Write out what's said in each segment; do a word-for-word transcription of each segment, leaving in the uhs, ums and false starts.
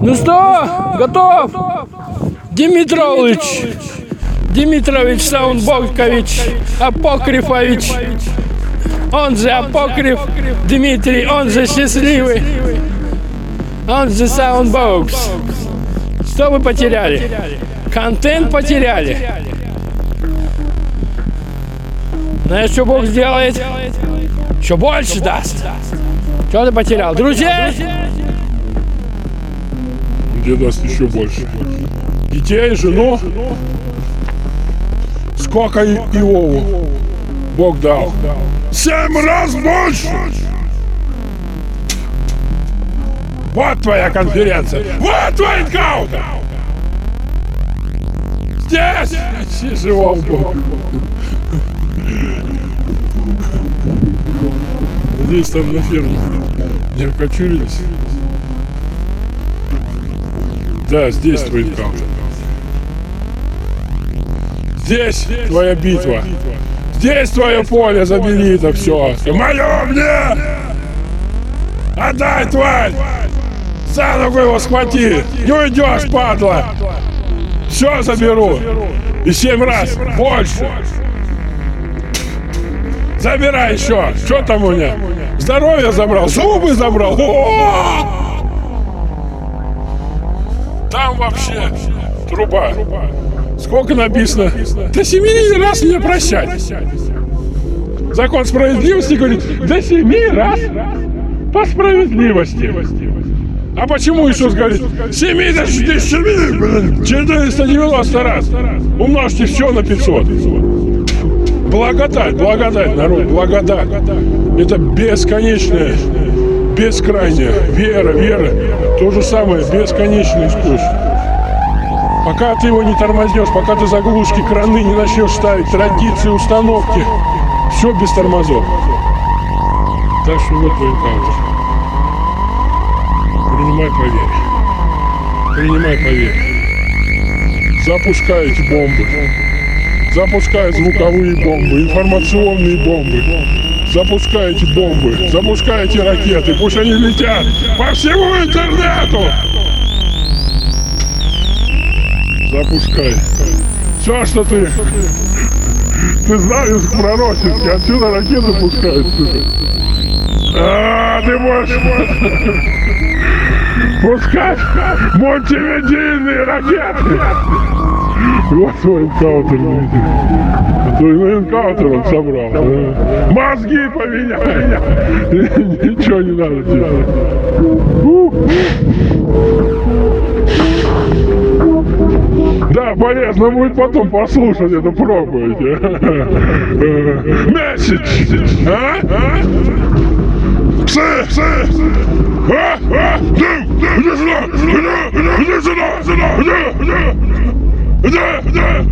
Ну что, готов? Димитрович, Димитрович, Саундбоксович, Апокрифович, он же Апокриф, Дмитрий, он же Счастливый, он же Саундбокс. Что вы потеряли? Контент потеряли. Знаешь, что Бог сделает? Еще больше даст. Что ты потерял? Друзья! Где даст еще больше? Детей, жену? Сколько Иову Бог дал? Семь раз больше! Вот твоя конференция! Вот твой Encounter! Здесь! Здесь живой Бог! Здесь там на ферме не окочурились. Да, здесь да, твой Encounter. Здесь, здесь твоя битва. битва. Здесь твое здесь поле, забери это все. все. Мое мне! Отдай, тварь! За ногу его схвати! Не уйдешь, падла! Все заберу! И семь раз больше! Забирай еще! Что там у меня? Здоровье забрал, зубы забрал! Там вообще труба. Сколько написано? До семи раз не прощать. Закон справедливости говорит, до семи раз по справедливости. А почему Иисус говорит, семь тысяч четыреста девяносто раз умножьте все на пятьсот. Благодать, благодать, народ, благодать. Это бесконечная, бескрайняя вера, вера. То же самое, бесконечный искус. Пока ты его не тормознешь, пока ты заглушки, краны не начнешь ставить, традиции, установки, все без тормозов. Так что вот твой Encounter. Принимай по вере. Принимай по вере. Запускай эти бомбы. Запускай звуковые бомбы, информационные бомбы. Запускай эти бомбы, запускай эти ракеты, пусть они летят по всему интернету! Запускай. Все, что ты... Ты знаешь, пророчески, отсюда ракеты пускают. А, ты можешь... Пускай мультимедийные ракеты! Вот твой Encounter, Дмитрий. Твой Encounter он собрал. Да. Мозги поменяй! Ничего не надо тебе. Да, полезно будет потом послушать эту проповедь. Месседж! А? А? Псы! Псы! А? А? Иди сюда! Иди сюда! Иди сюда! Да, да.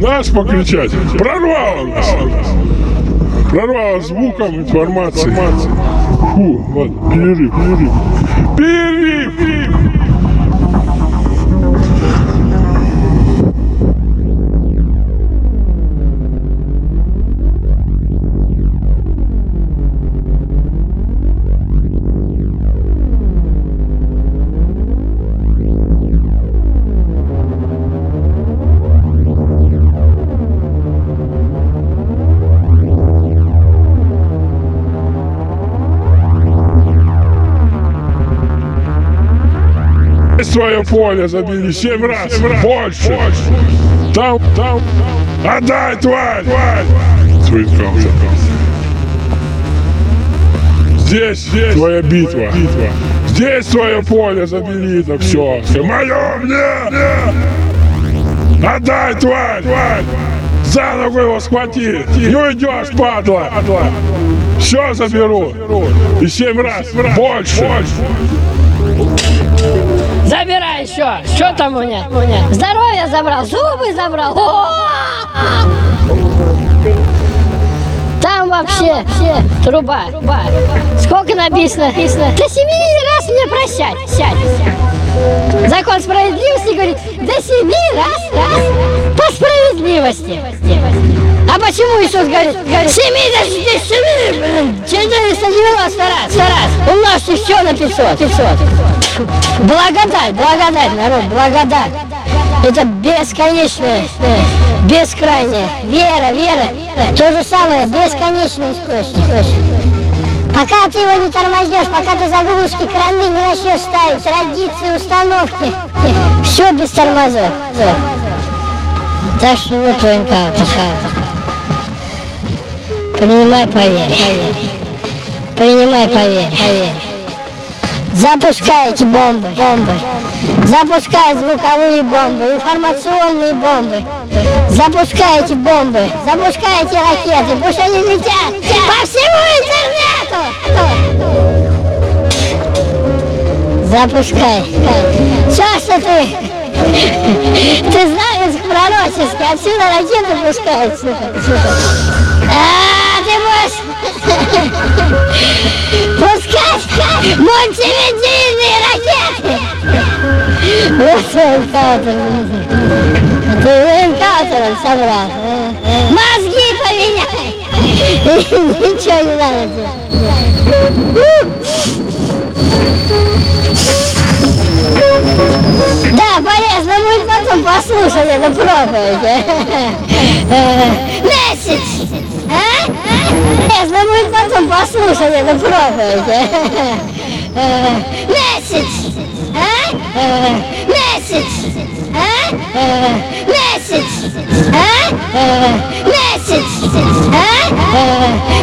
Нас покричать. Прорвало нас. Прорвало звуком информации. Фу, ладно, перерыв, перерыв. Перерыв! Твое поле забили семь раз, раз больше. больше. Там, там, там. Отдай, тварь! Твой Encounter. Здесь, здесь твоя битва. битва. Здесь твое поле забили это все. Мое мне! Отдай, тварь! За ногу его схвати! Не уйдешь, падла! Все заберу! И семь раз больше! Забирай еще! Что там у меня? Здоровье забрал, зубы забрал. Там вообще труба. Сколько написано? До семи раз не прощать. Закон справедливости говорит, до семи раз раз по справедливости. А почему Иисус говорит? говорит семи даже здесь семи, четыреста девяносто раз, раз. Умножьте все на пятьсот, пятьсот. Благодать, благодать, народ, благодать. Это бесконечная, бескрайняя вера, вера. То же самое, бесконечный источник. Пока ты его не тормознешь, пока ты заглушки, краны не начнешь ставить, традиции, установки, все без тормозов. Так что вот твой энкаунтер. Принимай, поверь. Принимай, поверь. Запускай эти бомбы, бомбы. Запускай звуковые бомбы, информационные бомбы. Запускай эти бомбы, запускай эти ракеты, пусть они летят по всему интернету. Запускай. Все, что ты, ты знаешь пророчески, отсюда ракеты пускаются. А, ты можешь пускать мультимедийные ракеты. Вот свой энкаунтер. Ты энкаунтером собрал. Мозги поменяй. Ничего не надо делать. Да, полезно будет потом послушать эту проповедь. Месяц! Полезно будет потом послушать эту проповедь. Месяц! Месяц! Месяц! Месяц!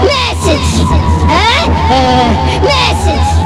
Месяц! Месяц!